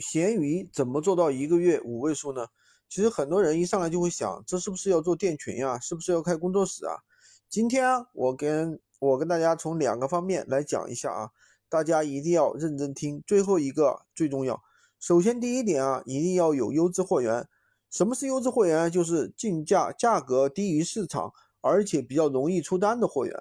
闲鱼怎么做到一个月5位数呢？其实很多人一上来就会想，这是不是要做店群呀？是不是要开工作室啊？今天啊，我跟大家从两个方面来讲一下啊，大家一定要认真听，最后一个最重要。首先第一点啊，一定要有优质货源。什么是优质货源啊？就是竞价价格低于市场，而且比较容易出单的货源。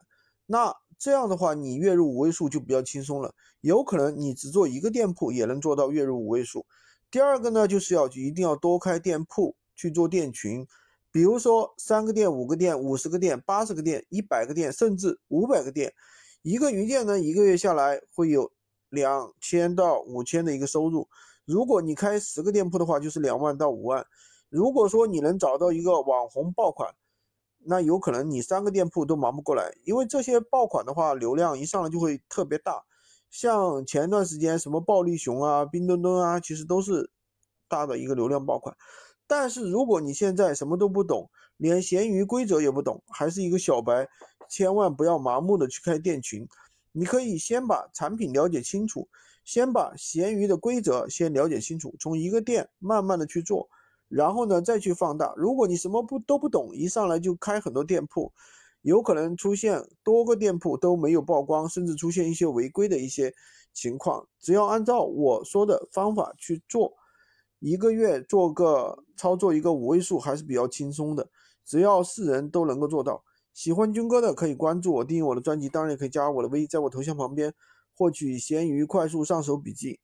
那这样的话，你月入5位数就比较轻松了，有可能你只做一个店铺也能做到月入5位数。第二个呢，就是一定要多开店铺去做店群，比如说3个店、5个店、50个店、80个店、100个店，甚至500个店。一个鱼店呢，一个月下来会有2000到5000的一个收入。如果你开10个店铺的话，就是2万到5万。如果说你能找到一个网红爆款，那有可能你3个店铺都忙不过来，因为这些爆款的话，流量一上来就会特别大。像前段时间什么暴力熊啊、冰墩墩啊，其实都是大的一个流量爆款。但是如果你现在什么都不懂，连闲鱼规则也不懂，还是一个小白，千万不要盲目的去开店群。你可以先把产品了解清楚，先把闲鱼的规则先了解清楚，从一个店慢慢的去做，然后呢再去放大。如果你什么都不懂，一上来就开很多店铺，有可能出现多个店铺都没有曝光，甚至出现一些违规的一些情况。只要按照我说的方法去做，一个月操作一个5位数还是比较轻松的，只要是人都能够做到。喜欢军哥的可以关注我，订阅我的专辑，当然也可以加我的微，在我头像旁边获取闲鱼快速上手笔记。